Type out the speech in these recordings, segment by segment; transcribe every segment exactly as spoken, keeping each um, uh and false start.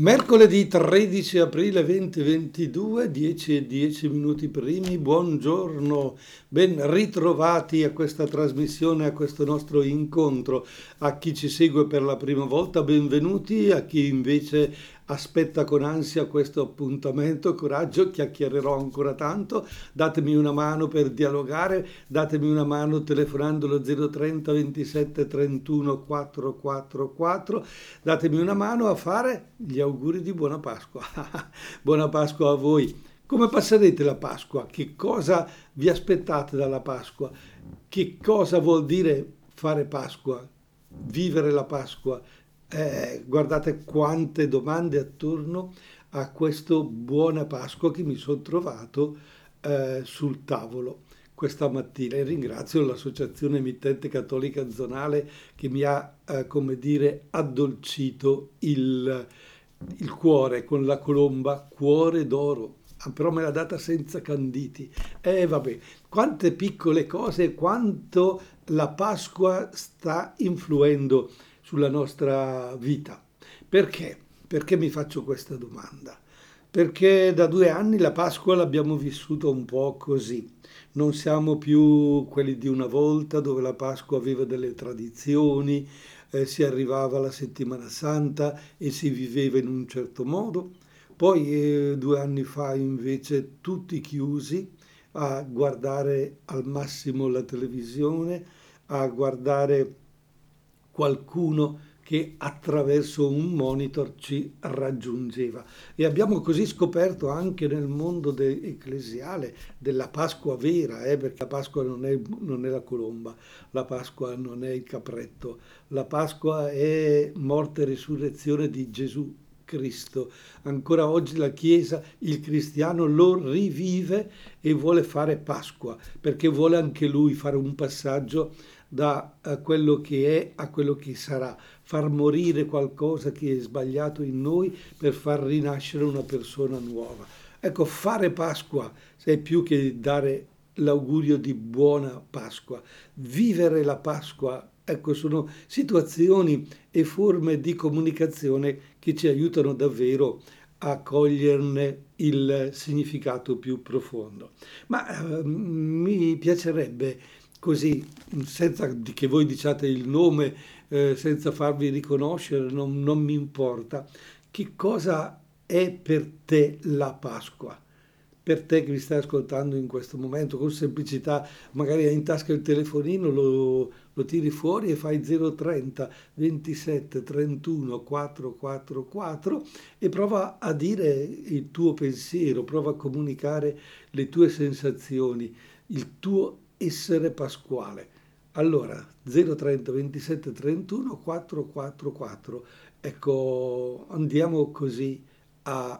Mercoledì tredici aprile duemilaventidue, dieci e dieci minuti primi, buongiorno, ben ritrovati a questa trasmissione, a questo nostro incontro. A chi ci segue per la prima volta benvenuti, a chi invece aspetta con ansia questo appuntamento, coraggio, chiacchiererò ancora tanto, datemi una mano per dialogare, datemi una mano telefonando lo zero trenta ventisette trentuno quattrocentoquarantaquattro, datemi una mano a fare gli auguri di Buona Pasqua. Buona Pasqua a voi. Come passerete la Pasqua? Che cosa vi aspettate dalla Pasqua? Che cosa vuol dire fare Pasqua? Vivere la Pasqua? Eh, guardate quante domande attorno a questo Buona Pasqua che mi sono trovato eh, sul tavolo questa mattina, e ringrazio l'Associazione Emittente Cattolica Zonale che mi ha eh, come dire addolcito il, il cuore con la colomba Cuore d'Oro. Ah, però me l'ha data senza canditi. E eh, vabbè, quante piccole cose, quanto la Pasqua sta influendo sulla nostra vita. Perché? Perché mi faccio questa domanda? Perché da due anni la Pasqua l'abbiamo vissuta un po' così. Non siamo più quelli di una volta dove la Pasqua aveva delle tradizioni, eh, si arrivava alla Settimana Santa e si viveva in un certo modo. Poi eh, due anni fa invece tutti chiusi a guardare al massimo la televisione, a guardare qualcuno che attraverso un monitor ci raggiungeva. E abbiamo così scoperto anche nel mondo de- ecclesiale della Pasqua vera, eh, perché la Pasqua non è, non è la colomba, la Pasqua non è il capretto, la Pasqua è morte e risurrezione di Gesù Cristo. Ancora oggi la Chiesa, il cristiano lo rivive e vuole fare Pasqua, perché vuole anche lui fare un passaggio da quello che è a quello che sarà, far morire qualcosa che è sbagliato in noi per far rinascere una persona nuova. Ecco, fare Pasqua è più che dare l'augurio di Buona Pasqua. Vivere la Pasqua, ecco, sono situazioni e forme di comunicazione che ci aiutano davvero a coglierne il significato più profondo. Ma eh, mi piacerebbe, così, senza che voi diciate il nome, eh, senza farvi riconoscere, non, non mi importa, che cosa è per te la Pasqua? Per te che mi stai ascoltando in questo momento, con semplicità, magari hai in tasca il telefonino, lo, lo tiri fuori e fai zero trenta ventisette trentuno quattrocentoquarantaquattro e prova a dire il tuo pensiero, prova a comunicare le tue sensazioni, il tuo essere pasquale. Allora, zero trenta ventisette trentuno quattrocentoquarantaquattro. Ecco, andiamo così a,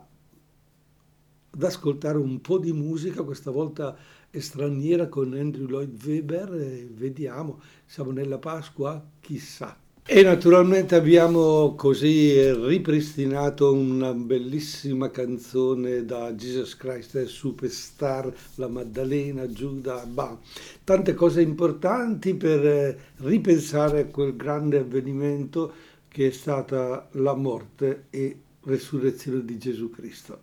ad ascoltare un po' di musica, questa volta straniera, con Andrew Lloyd Webber, e vediamo, siamo nella Pasqua, chissà. E naturalmente abbiamo così ripristinato una bellissima canzone da Jesus Christ Superstar, La Maddalena, Giuda, bah, tante cose importanti per ripensare a quel grande avvenimento che è stata la morte e resurrezione di Gesù Cristo.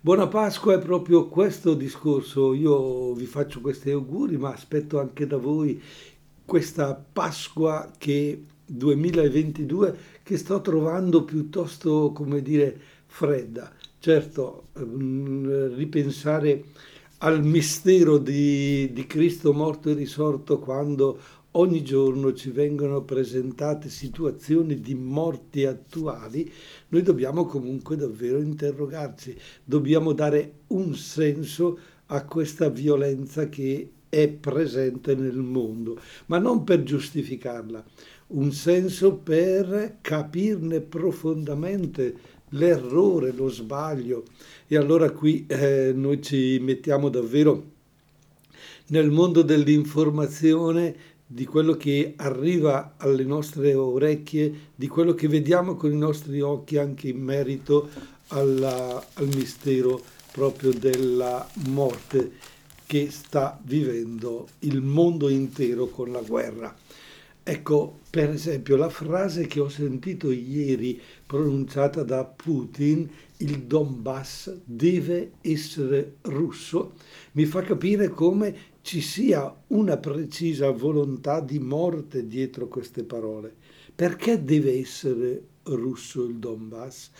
Buona Pasqua è proprio questo discorso, io vi faccio questi auguri, ma aspetto anche da voi questa Pasqua che duemilaventidue che sto trovando piuttosto, come dire, fredda. Certo, ripensare al mistero di, di Cristo morto e risorto, quando ogni giorno ci vengono presentate situazioni di morti attuali, noi dobbiamo comunque davvero interrogarci, dobbiamo dare un senso a questa violenza che è presente nel mondo, ma non per giustificarla, un senso per capirne profondamente l'errore, lo sbaglio. E allora qui eh, noi ci mettiamo davvero nel mondo dell'informazione, di quello che arriva alle nostre orecchie, di quello che vediamo con i nostri occhi anche in merito alla, al mistero proprio della morte che sta vivendo il mondo intero con la guerra. Ecco, per esempio, la frase che ho sentito ieri pronunciata da Putin, il Donbass deve essere russo, mi fa capire come ci sia una precisa volontà di morte dietro queste parole. Perché deve essere russo il Donbass?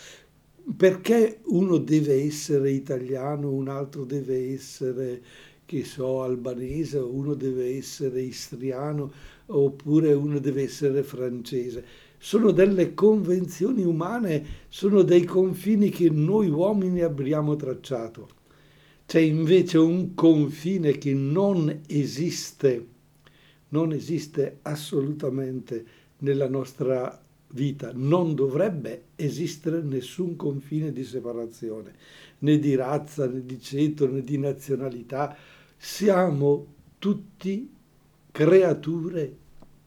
Perché uno deve essere italiano, un altro deve essere, che so, albanese, uno deve essere istriano, oppure uno deve essere francese? Sono delle convenzioni umane, sono dei confini che noi uomini abbiamo tracciato. C'è invece un confine che non esiste, non esiste assolutamente nella nostra vita, non dovrebbe esistere nessun confine di separazione, né di razza, né di ceto, né di nazionalità. Siamo tutti creature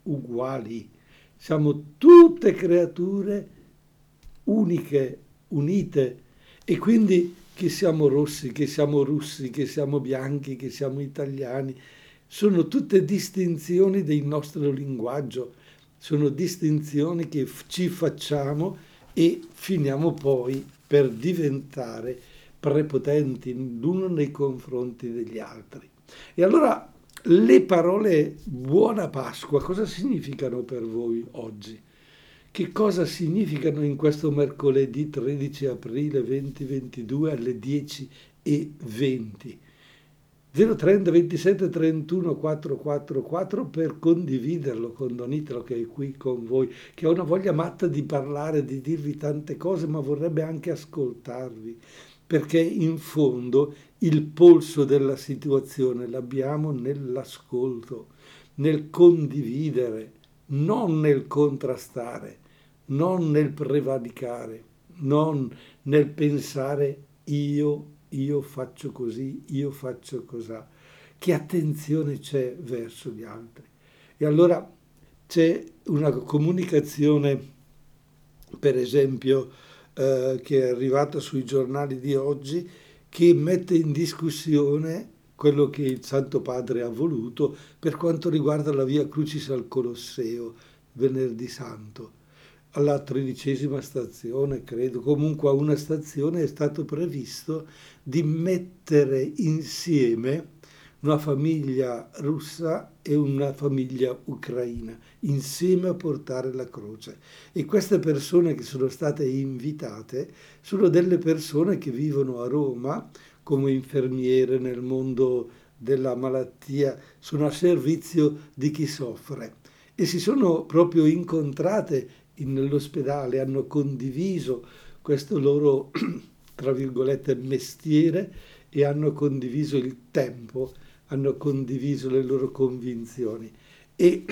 uguali, siamo tutte creature uniche, unite, e quindi che siamo rossi, che siamo russi, che siamo bianchi, che siamo italiani, sono tutte distinzioni del nostro linguaggio. Sono distinzioni che ci facciamo e finiamo poi per diventare prepotenti l'uno nei confronti degli altri. E allora le parole Buona Pasqua cosa significano per voi oggi? Che cosa significano in questo mercoledì tredici aprile duemilaventidue alle dieci e venti? zero trenta ventisette trentuno quattrocentoquarantaquattro per condividerlo con Don Italo, che è qui con voi, che ha una voglia matta di parlare, di dirvi tante cose, ma vorrebbe anche ascoltarvi, perché in fondo il polso della situazione l'abbiamo nell'ascolto, nel condividere, non nel contrastare, non nel prevaricare, non nel pensare io io faccio così, io faccio cosà. Che attenzione c'è verso gli altri? E allora c'è una comunicazione, per esempio, eh, che è arrivata sui giornali di oggi, che mette in discussione quello che il Santo Padre ha voluto per quanto riguarda la Via Crucis al Colosseo, venerdì santo, alla tredicesima stazione, credo. Comunque a una stazione è stato previsto di mettere insieme una famiglia russa e una famiglia ucraina, insieme a portare la croce. E queste persone che sono state invitate sono delle persone che vivono a Roma come infermiere nel mondo della malattia, sono a servizio di chi soffre. E si sono proprio incontrate nell'ospedale, hanno condiviso questo loro, tra virgolette, mestiere, e hanno condiviso il tempo, hanno condiviso le loro convinzioni, e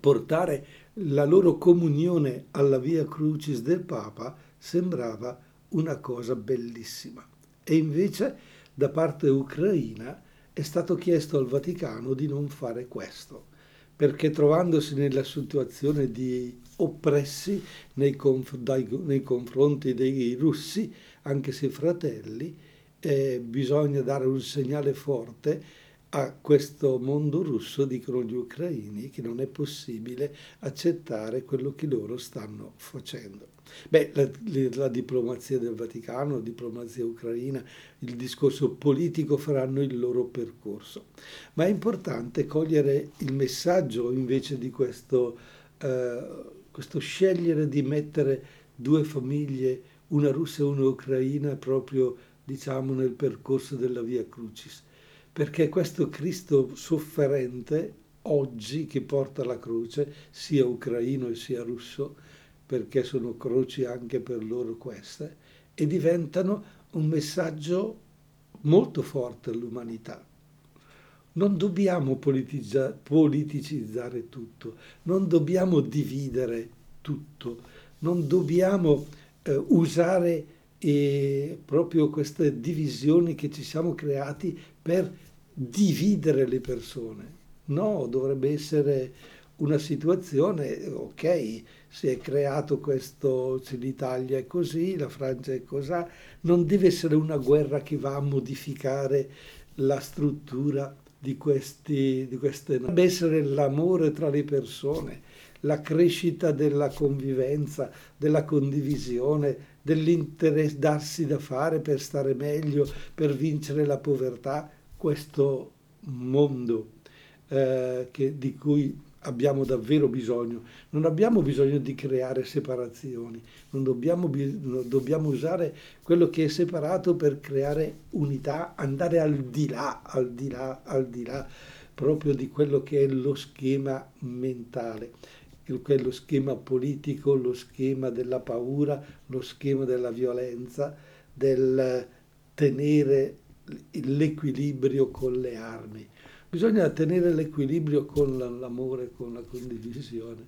portare la loro comunione alla Via Crucis del Papa sembrava una cosa bellissima. E invece da parte ucraina è stato chiesto al Vaticano di non fare questo, perché trovandosi nella situazione di oppressi nei, conf- dai, nei confronti dei russi, anche se fratelli, eh, bisogna dare un segnale forte a questo mondo russo, dicono gli ucraini, che non è possibile accettare quello che loro stanno facendo. Beh, la, la diplomazia del Vaticano, la diplomazia ucraina, il discorso politico faranno il loro percorso. Ma è importante cogliere il messaggio invece di questo, eh, questo scegliere di mettere due famiglie, una russa e una ucraina, proprio, diciamo, nel percorso della Via Crucis. Perché questo Cristo sofferente oggi che porta la croce, sia ucraino e sia russo, perché sono croci anche per loro queste, e diventano un messaggio molto forte all'umanità. Non dobbiamo politica- politicizzare tutto, non dobbiamo dividere tutto, non dobbiamo eh, usare e proprio queste divisioni che ci siamo creati per dividere le persone. No, dovrebbe essere una situazione, ok, si è creato questo, se l'Italia è così, la Francia è cos'ha, non deve essere una guerra che va a modificare la struttura di, questi, di queste... deve essere l'amore tra le persone, la crescita della convivenza, della condivisione, dell'interesse, darsi da fare per stare meglio, per vincere la povertà. Questo mondo eh, che, di cui abbiamo davvero bisogno. Non abbiamo bisogno di creare separazioni, non dobbiamo, dobbiamo usare quello che è separato per creare unità, andare al di là, al di là, al di là, proprio di quello che è lo schema mentale, che è lo schema politico, lo schema della paura, lo schema della violenza, del tenere l'equilibrio con le armi. Bisogna tenere l'equilibrio con l'amore, con la condivisione.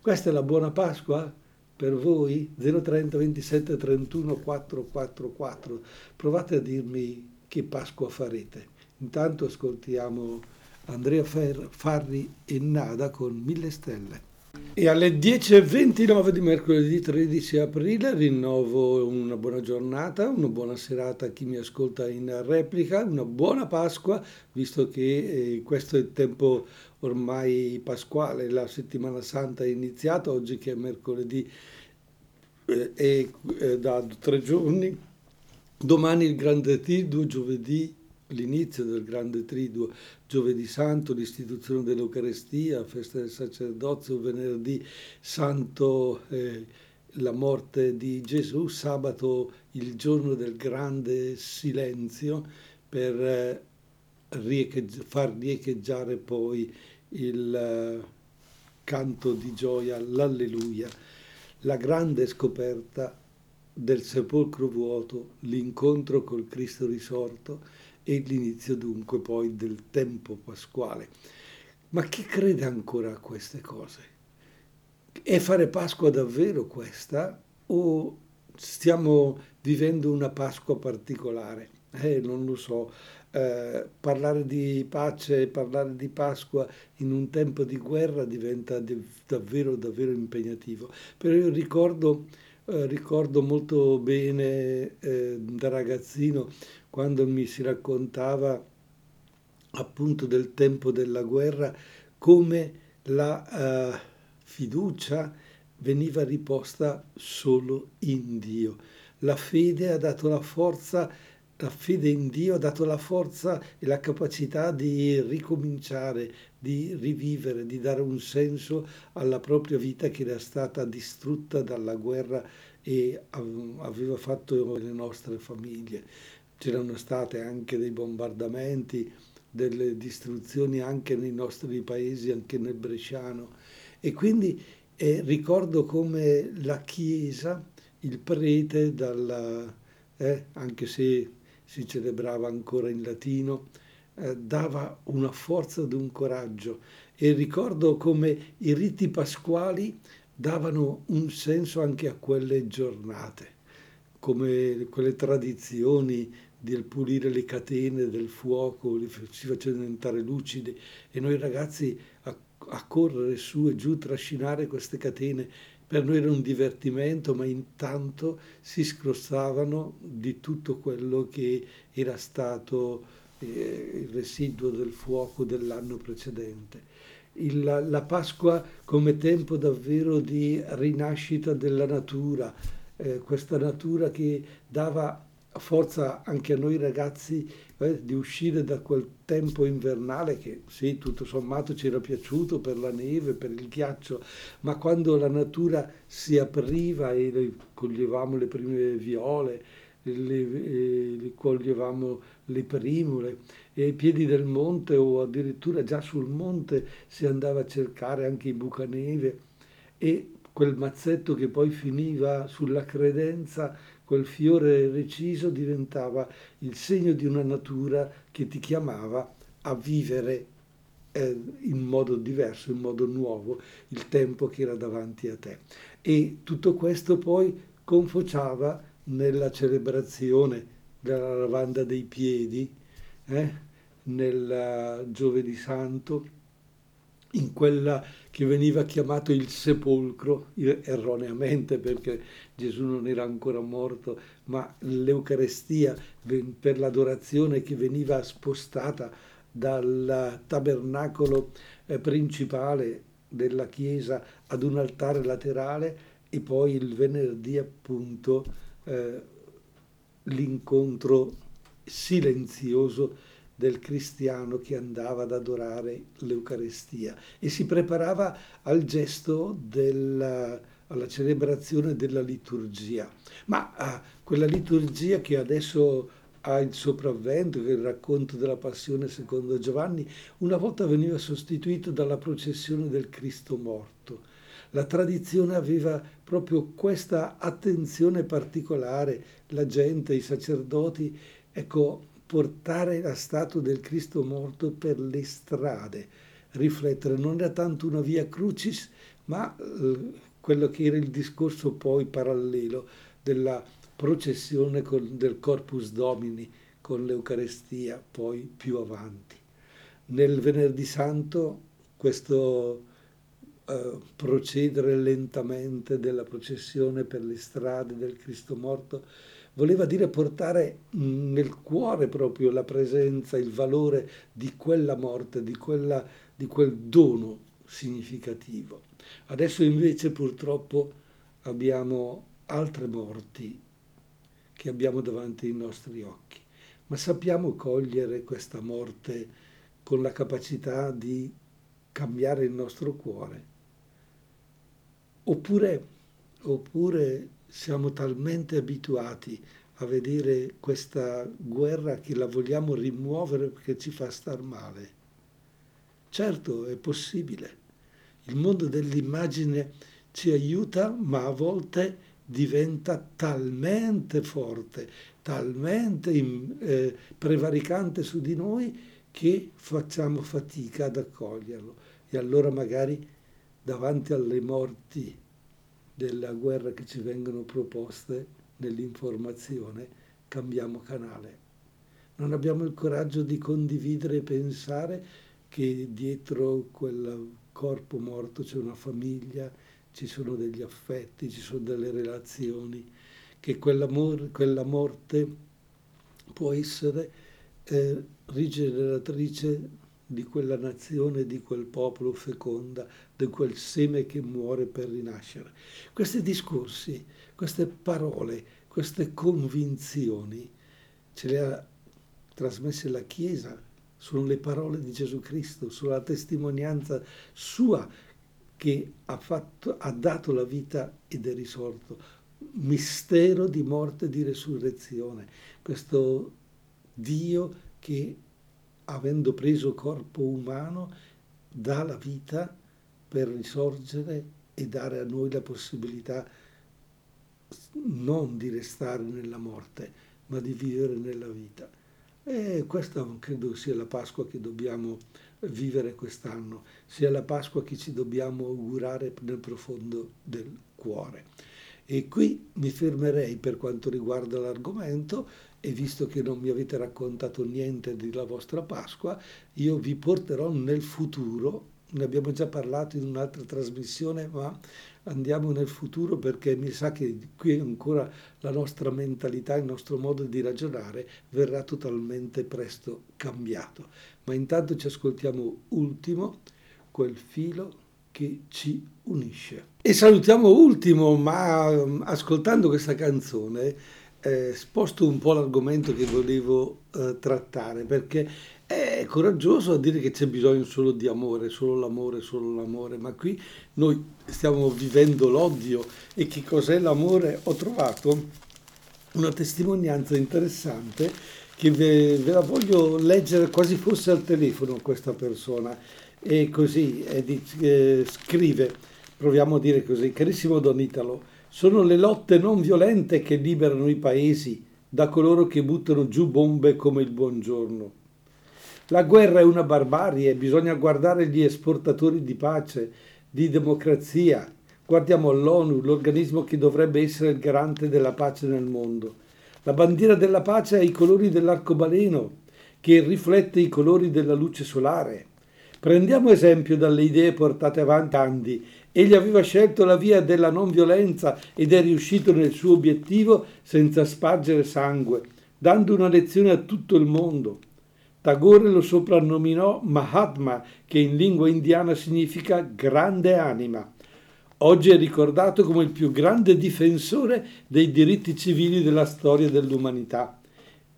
Questa è la buona Pasqua per voi? zero trenta ventisette trentuno quattro quattro quattro. Provate a dirmi che Pasqua farete. Intanto ascoltiamo Andrea Farri e Nada con Mille Stelle. E alle dieci e ventinove di mercoledì tredici aprile rinnovo una buona giornata, una buona serata a chi mi ascolta in replica, una buona Pasqua, visto che eh, questo è il tempo ormai pasquale, la settimana santa è iniziata, oggi che è mercoledì eh, è, è da tre giorni, domani il grande triduo, giovedì l'inizio del grande triduo, giovedì santo, l'istituzione dell'Eucarestia, festa del sacerdozio, venerdì santo, eh, la morte di Gesù, sabato il giorno del grande silenzio per eh, riecheggi- far riecheggiare poi il eh, canto di gioia, l'alleluia, la grande scoperta del sepolcro vuoto, l'incontro col Cristo risorto, e l'inizio dunque poi del tempo pasquale. Ma chi crede ancora a queste cose? È fare Pasqua davvero questa o stiamo vivendo una Pasqua particolare? Eh, non lo so, eh, parlare di pace, parlare di Pasqua in un tempo di guerra diventa davvero davvero impegnativo. Però io ricordo, eh, ricordo molto bene eh, da ragazzino quando mi si raccontava appunto del tempo della guerra, come la eh, fiducia veniva riposta solo in Dio. La fede ha dato la forza, la fede in Dio ha dato la forza e la capacità di ricominciare, di rivivere, di dare un senso alla propria vita che era stata distrutta dalla guerra e aveva fatto le nostre famiglie. C'erano state anche dei bombardamenti, delle distruzioni anche nei nostri paesi, anche nel bresciano. E quindi eh, ricordo come la Chiesa, il prete, dalla, eh, anche se si celebrava ancora in latino, eh, dava una forza ed un coraggio. E ricordo come i riti pasquali davano un senso anche a quelle giornate, come quelle tradizioni del pulire le catene del fuoco, si facevano diventare lucidi e noi ragazzi a, a correre su e giù, trascinare queste catene, per noi era un divertimento, ma intanto si scrossavano di tutto quello che era stato eh, il residuo del fuoco dell'anno precedente. Il, la Pasqua come tempo davvero di rinascita della natura, eh, questa natura che dava forza anche a noi ragazzi eh, di uscire da quel tempo invernale che sì, tutto sommato ci era piaciuto per la neve, per il ghiaccio, ma quando la natura si apriva e coglievamo le prime viole, le, le coglievamo le primule e ai piedi del monte o addirittura già sul monte si andava a cercare anche i bucaneve e quel mazzetto che poi finiva sulla credenza, quel fiore reciso diventava il segno di una natura che ti chiamava a vivere eh, in modo diverso, in modo nuovo, il tempo che era davanti a te. E tutto questo poi confociava nella celebrazione della lavanda dei piedi, eh, nel Giovedì Santo, in quella che veniva chiamato il sepolcro, erroneamente perché Gesù non era ancora morto, ma l'Eucarestia per l'adorazione che veniva spostata dal tabernacolo eh, principale della chiesa ad un altare laterale, e poi il venerdì appunto eh, l'incontro silenzioso del cristiano che andava ad adorare l'Eucarestia e si preparava al gesto della, alla celebrazione della liturgia. Ma ah, quella liturgia che adesso ha il sopravvento, che è il racconto della Passione secondo Giovanni, una volta veniva sostituito dalla processione del Cristo morto. La tradizione aveva proprio questa attenzione particolare, la gente, i sacerdoti, ecco, portare la statua del Cristo morto per le strade, riflettere. Non era tanto una Via Crucis, ma quello che era il discorso poi parallelo della processione con, del Corpus Domini, con l'Eucarestia poi più avanti. Nel Venerdì Santo questo eh, procedere lentamente della processione per le strade del Cristo morto voleva dire portare nel cuore proprio la presenza, il valore di quella morte, di, quella, di quel dono significativo. Adesso invece purtroppo abbiamo altre morti che abbiamo davanti ai nostri occhi, ma sappiamo cogliere questa morte con la capacità di cambiare il nostro cuore. Oppure, oppure siamo talmente abituati a vedere questa guerra che la vogliamo rimuovere perché ci fa star male. Certo, è possibile. Il mondo dell'immagine ci aiuta, ma a volte diventa talmente forte, talmente eh, prevaricante su di noi che facciamo fatica ad accoglierlo. E allora magari davanti alle morti della guerra che ci vengono proposte nell'informazione, cambiamo canale. Non abbiamo il coraggio di condividere e pensare che dietro quel corpo morto c'è una famiglia, ci sono degli affetti, ci sono delle relazioni, che quella, mor- quella morte può essere eh, rigeneratrice di quella nazione, di quel popolo, feconda, di quel seme che muore per rinascere. Questi discorsi, queste parole, queste convinzioni ce le ha trasmesse la Chiesa, sono le parole di Gesù Cristo, sono la testimonianza sua che ha, fatto, ha dato la vita ed è risorto. Mistero di morte e di resurrezione. Questo Dio che, avendo preso corpo umano, dà la vita per risorgere e dare a noi la possibilità non di restare nella morte, ma di vivere nella vita. E questa credo sia la Pasqua che dobbiamo vivere quest'anno, sia la Pasqua che ci dobbiamo augurare nel profondo del cuore. E qui mi fermerei per quanto riguarda l'argomento, e visto che non mi avete raccontato niente della vostra Pasqua, io vi porterò nel futuro. Ne abbiamo già parlato in un'altra trasmissione, ma andiamo nel futuro perché mi sa che qui ancora la nostra mentalità, il nostro modo di ragionare verrà totalmente presto cambiato. Ma intanto ci ascoltiamo Ultimo, quel filo che ci unisce. E salutiamo Ultimo, ma ascoltando questa canzone eh, sposto un po' l'argomento che volevo eh, trattare, perché è coraggioso a dire che c'è bisogno solo di amore, solo l'amore, solo l'amore, ma qui noi stiamo vivendo l'odio. E che cos'è l'amore? Ho trovato una testimonianza interessante che ve, ve la voglio leggere, quasi fosse al telefono questa persona. E così eh, di, eh, scrive, proviamo a dire così: carissimo Don Italo, sono le lotte non violente che liberano i paesi da coloro che buttano giù bombe come il buongiorno. La guerra è una barbarie, bisogna guardare gli esportatori di pace, di democrazia. Guardiamo l'ONU, l'organismo che dovrebbe essere il garante della pace nel mondo. La bandiera della pace ha i colori dell'arcobaleno, che riflette i colori della luce solare. Prendiamo esempio dalle idee portate avanti Andi. Egli aveva scelto la via della non violenza ed è riuscito nel suo obiettivo senza spargere sangue, dando una lezione a tutto il mondo. Tagore lo soprannominò Mahatma, che in lingua indiana significa grande anima. Oggi è ricordato come il più grande difensore dei diritti civili della storia dell'umanità.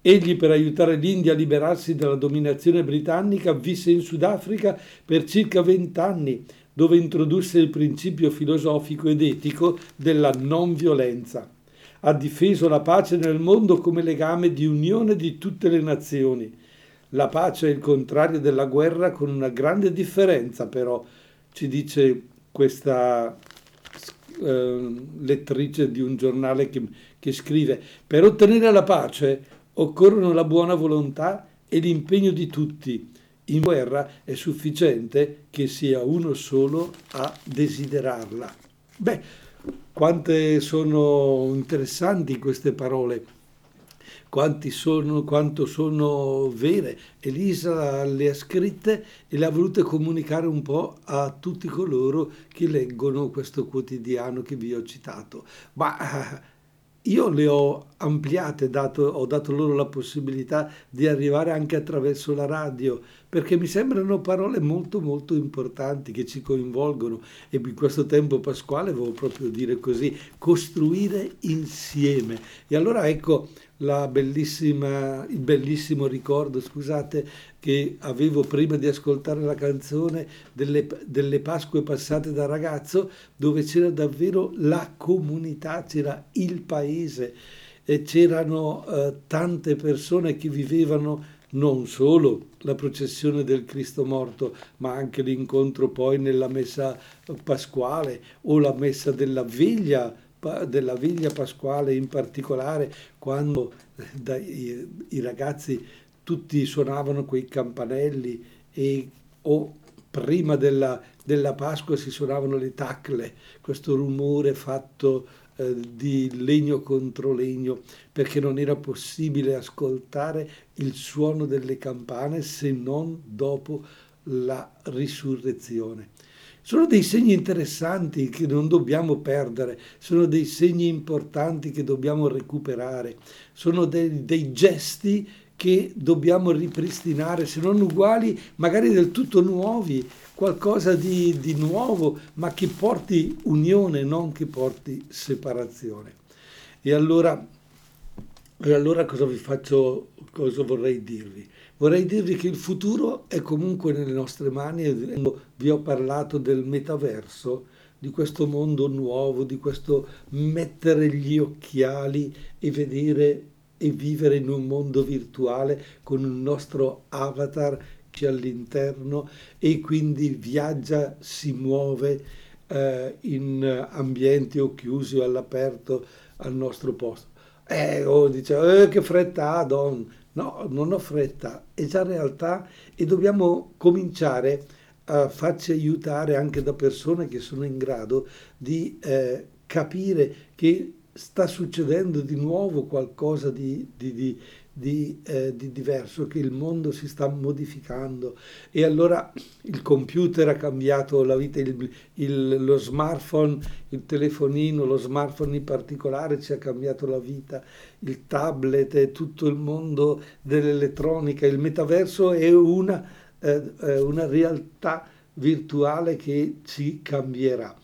Egli, per aiutare l'India a liberarsi dalla dominazione britannica, visse in Sudafrica per circa vent'anni, dove introdusse il principio filosofico ed etico della non violenza. Ha difeso la pace nel mondo come legame di unione di tutte le nazioni. La pace è il contrario della guerra, con una grande differenza però, ci dice questa eh, lettrice di un giornale che, che scrive: per ottenere la pace occorrono la buona volontà e l'impegno di tutti. In guerra è sufficiente che sia uno solo a desiderarla. Beh, quante sono interessanti queste parole, quanti sono, quanto sono vere. Elisa le ha scritte e le ha volute comunicare un po' a tutti coloro che leggono questo quotidiano che vi ho citato. Ma io le ho ampliate, dato, ho dato loro la possibilità di arrivare anche attraverso la radio, perché mi sembrano parole molto molto importanti che ci coinvolgono, e in questo tempo pasquale volevo proprio dire così: costruire insieme. E allora ecco la bellissima, il bellissimo ricordo, scusate, che avevo prima di ascoltare la canzone delle, delle Pasque passate da ragazzo, dove c'era davvero la comunità, c'era il paese, e c'erano eh, tante persone che vivevano non solo la processione del Cristo morto, ma anche l'incontro poi nella messa pasquale o la messa della veglia, della veglia pasquale in particolare, quando dai, i ragazzi tutti suonavano quei campanelli, e o prima della, della Pasqua si suonavano le tacle, questo rumore fatto di legno contro legno, perché non era possibile ascoltare il suono delle campane se non dopo la risurrezione. Sono dei segni interessanti che non dobbiamo perdere, sono dei segni importanti che dobbiamo recuperare, sono dei, dei gesti che dobbiamo ripristinare, se non uguali, magari del tutto nuovi, qualcosa di, di nuovo, ma che porti unione, non che porti separazione. E allora, e allora cosa vi faccio, cosa vorrei dirvi? Vorrei dirvi che il futuro è comunque nelle nostre mani, e vi ho parlato del metaverso, di questo mondo nuovo, di questo mettere gli occhiali e vedere e vivere in un mondo virtuale con il nostro avatar che all'interno, e quindi viaggia, si muove eh, in ambienti o chiusi o all'aperto al nostro posto. Eh, oh, dice, eh, che fretta ha Don? No, non ho fretta, è già realtà, e dobbiamo cominciare a farci aiutare anche da persone che sono in grado di eh, capire che sta succedendo di nuovo qualcosa di, di, di, di, eh, di diverso, che il mondo si sta modificando. E allora il computer ha cambiato la vita, il, il, lo smartphone, il telefonino, lo smartphone in particolare ci ha cambiato la vita, il tablet, tutto il mondo dell'elettronica. Il metaverso è una, eh, una realtà virtuale che ci cambierà.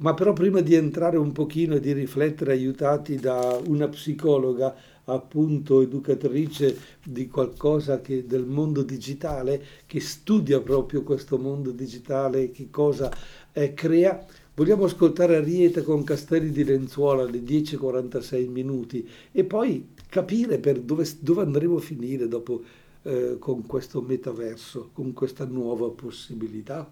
Ma però, prima di entrare un pochino e di riflettere, aiutati da una psicologa, appunto educatrice di qualcosa che, del mondo digitale, che studia proprio questo mondo digitale, che cosa eh, crea, vogliamo ascoltare Ariete con Castelli di Lenzuola alle dieci e quarantasei minuti, e poi capire per dove, dove andremo a finire dopo eh, con questo metaverso, con questa nuova possibilità.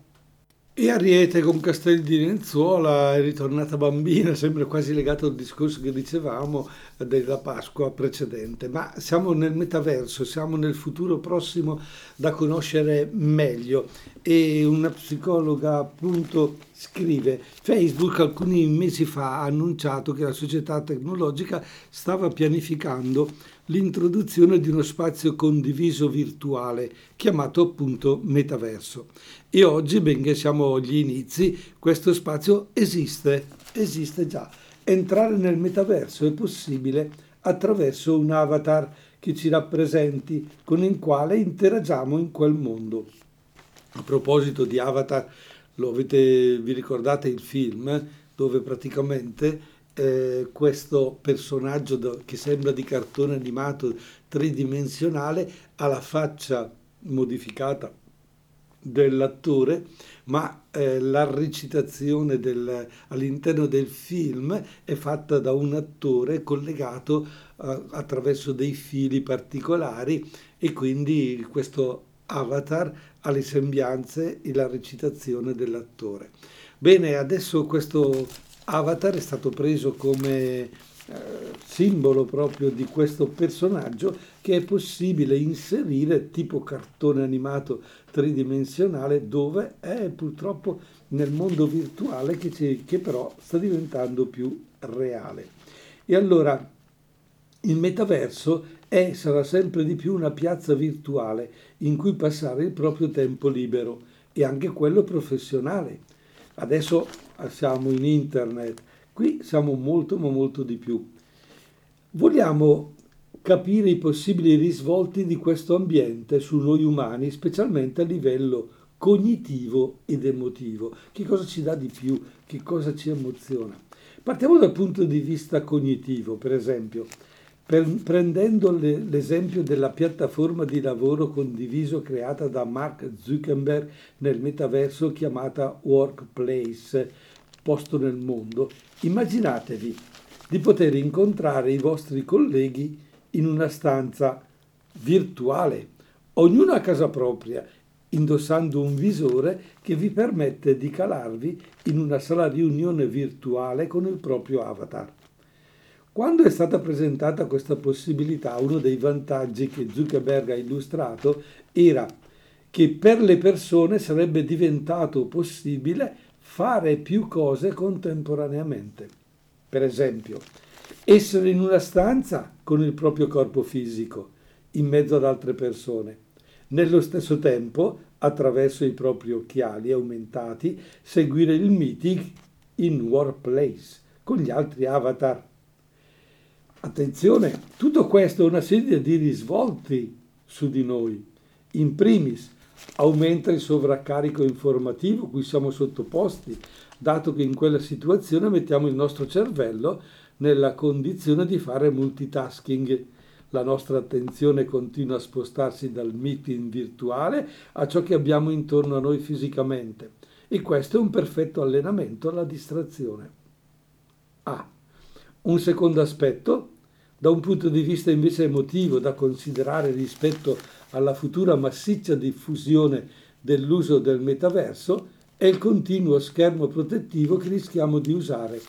E Ariete con Castelli di Lenzuola è ritornata bambina, sembra quasi legato al discorso che dicevamo della Pasqua precedente, ma siamo nel metaverso, siamo nel futuro prossimo da conoscere meglio. E una psicologa appunto scrive: Facebook alcuni mesi fa ha annunciato che la società tecnologica stava pianificando l'introduzione di uno spazio condiviso virtuale chiamato appunto metaverso, e oggi, benché siamo agli inizi, questo spazio esiste, esiste già. Entrare nel metaverso è possibile attraverso un avatar che ci rappresenti, con il quale interagiamo in quel mondo. A proposito di Avatar, lo avete, vi ricordate il film dove praticamente eh, questo personaggio da, che sembra di cartone animato tridimensionale ha la faccia modificata dell'attore, ma eh, la recitazione del, all'interno del film è fatta da un attore collegato eh, attraverso dei fili particolari, e quindi questo Avatar ha le sembianze e la recitazione dell'attore. Bene, adesso questo Avatar è stato preso come simbolo proprio di questo personaggio che è possibile inserire tipo cartone animato tridimensionale, dove è purtroppo nel mondo virtuale che, c'è, che però sta diventando più reale. E allora il metaverso è, sarà sempre di più una piazza virtuale in cui passare il proprio tempo libero e anche quello professionale. Adesso siamo in internet. Qui siamo molto ma molto di più. Vogliamo capire i possibili risvolti di questo ambiente su noi umani, specialmente a livello cognitivo ed emotivo. Che cosa ci dà di più? Che cosa ci emoziona? Partiamo dal punto di vista cognitivo, per esempio, per, prendendo le, l'esempio della piattaforma di lavoro condiviso creata da Mark Zuckerberg nel metaverso chiamata Workplace, posto nel mondo, immaginatevi di poter incontrare i vostri colleghi in una stanza virtuale, ognuno a casa propria, indossando un visore che vi permette di calarvi in una sala riunione virtuale con il proprio avatar. Quando è stata presentata questa possibilità, uno dei vantaggi che Zuckerberg ha illustrato era che per le persone sarebbe diventato possibile fare più cose contemporaneamente. Per esempio, essere in una stanza con il proprio corpo fisico, in mezzo ad altre persone. Nello stesso tempo, attraverso i propri occhiali aumentati, seguire il meeting in Workplace con gli altri avatar. Attenzione, tutto questo ha una serie di risvolti su di noi. In primis, aumenta il sovraccarico informativo cui siamo sottoposti, dato che in quella situazione mettiamo il nostro cervello nella condizione di fare multitasking. La nostra attenzione continua a spostarsi dal meeting virtuale a ciò che abbiamo intorno a noi fisicamente, e questo è un perfetto allenamento alla distrazione. Ah, un secondo aspetto, da un punto di vista invece emotivo, da considerare rispetto alla futura massiccia diffusione dell'uso del metaverso, è il continuo schermo protettivo che rischiamo di usare,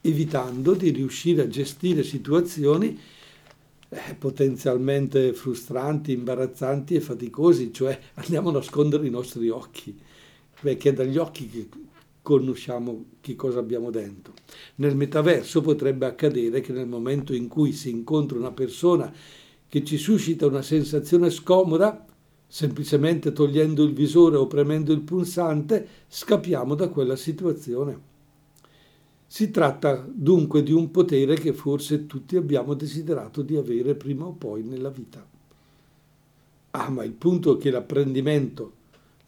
evitando di riuscire a gestire situazioni eh, potenzialmente frustranti, imbarazzanti e faticosi, cioè andiamo a nascondere i nostri occhi, perché è dagli occhi che conosciamo che cosa abbiamo dentro. Nel metaverso potrebbe accadere che nel momento in cui si incontra una persona che ci suscita una sensazione scomoda, semplicemente togliendo il visore o premendo il pulsante, scappiamo da quella situazione. Si tratta dunque di un potere che forse tutti abbiamo desiderato di avere prima o poi nella vita. Ah, ma il punto è che l'apprendimento,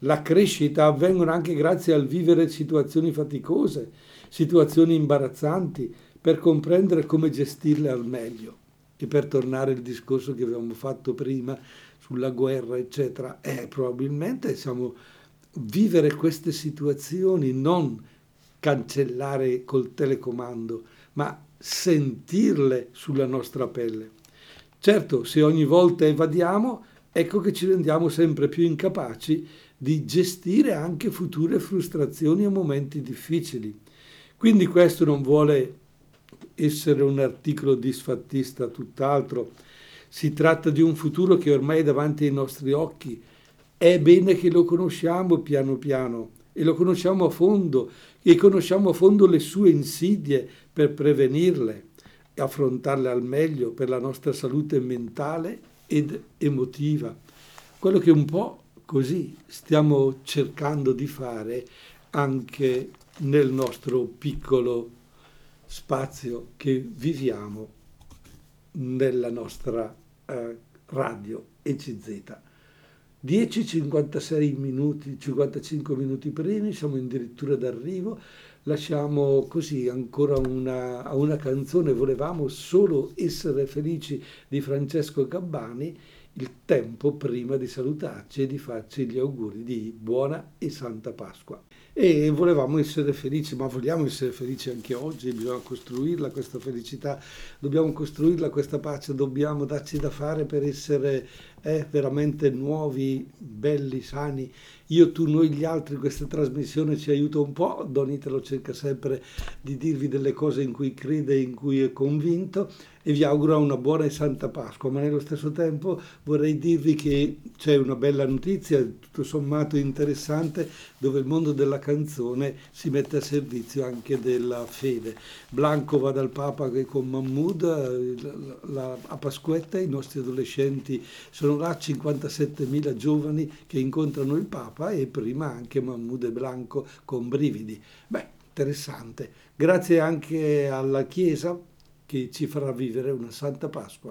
la crescita avvengono anche grazie al vivere situazioni faticose, situazioni imbarazzanti, per comprendere come gestirle al meglio. E per tornare al discorso che avevamo fatto prima sulla guerra, eccetera, eh, probabilmente siamo vivere queste situazioni, non cancellare col telecomando, ma sentirle sulla nostra pelle. Certo, se ogni volta evadiamo, ecco che ci rendiamo sempre più incapaci di gestire anche future frustrazioni e momenti difficili. Quindi questo non vuole essere un articolo disfattista, tutt'altro. Si tratta di un futuro che ormai è davanti ai nostri occhi. È bene che lo conosciamo piano piano, e lo conosciamo a fondo, e conosciamo a fondo le sue insidie per prevenirle e affrontarle al meglio per la nostra salute mentale ed emotiva. Quello che un po' così stiamo cercando di fare anche nel nostro piccolo spazio che viviamo nella nostra eh, radio E C Z. dieci e cinquantasei minuti, cinquantacinque minuti primi, siamo addirittura d'arrivo. Lasciamo così ancora una, a una canzone, Volevamo solo essere felici di Francesco Gabbani, il tempo prima di salutarci e di farci gli auguri di buona e santa Pasqua. E volevamo essere felici, ma vogliamo essere felici anche oggi, bisogna costruirla questa felicità, dobbiamo costruirla questa pace, dobbiamo darci da fare per essere eh, veramente nuovi, belli, sani. Io, tu, noi, gli altri, questa trasmissione ci aiuta un po', Don Italo cerca sempre di dirvi delle cose in cui crede, in cui è convinto, e vi auguro una buona e santa Pasqua, ma nello stesso tempo vorrei dirvi che c'è una bella notizia, tutto sommato interessante, dove il mondo della canzone si mette a servizio anche della fede. Blanco va dal Papa che con Mahmood a Pasquetta, i nostri adolescenti sono là, cinquantasettemila giovani che incontrano il Papa, e prima anche Mahmood e Blanco con brividi. Beh, interessante. Grazie anche alla Chiesa che ci farà vivere una Santa Pasqua.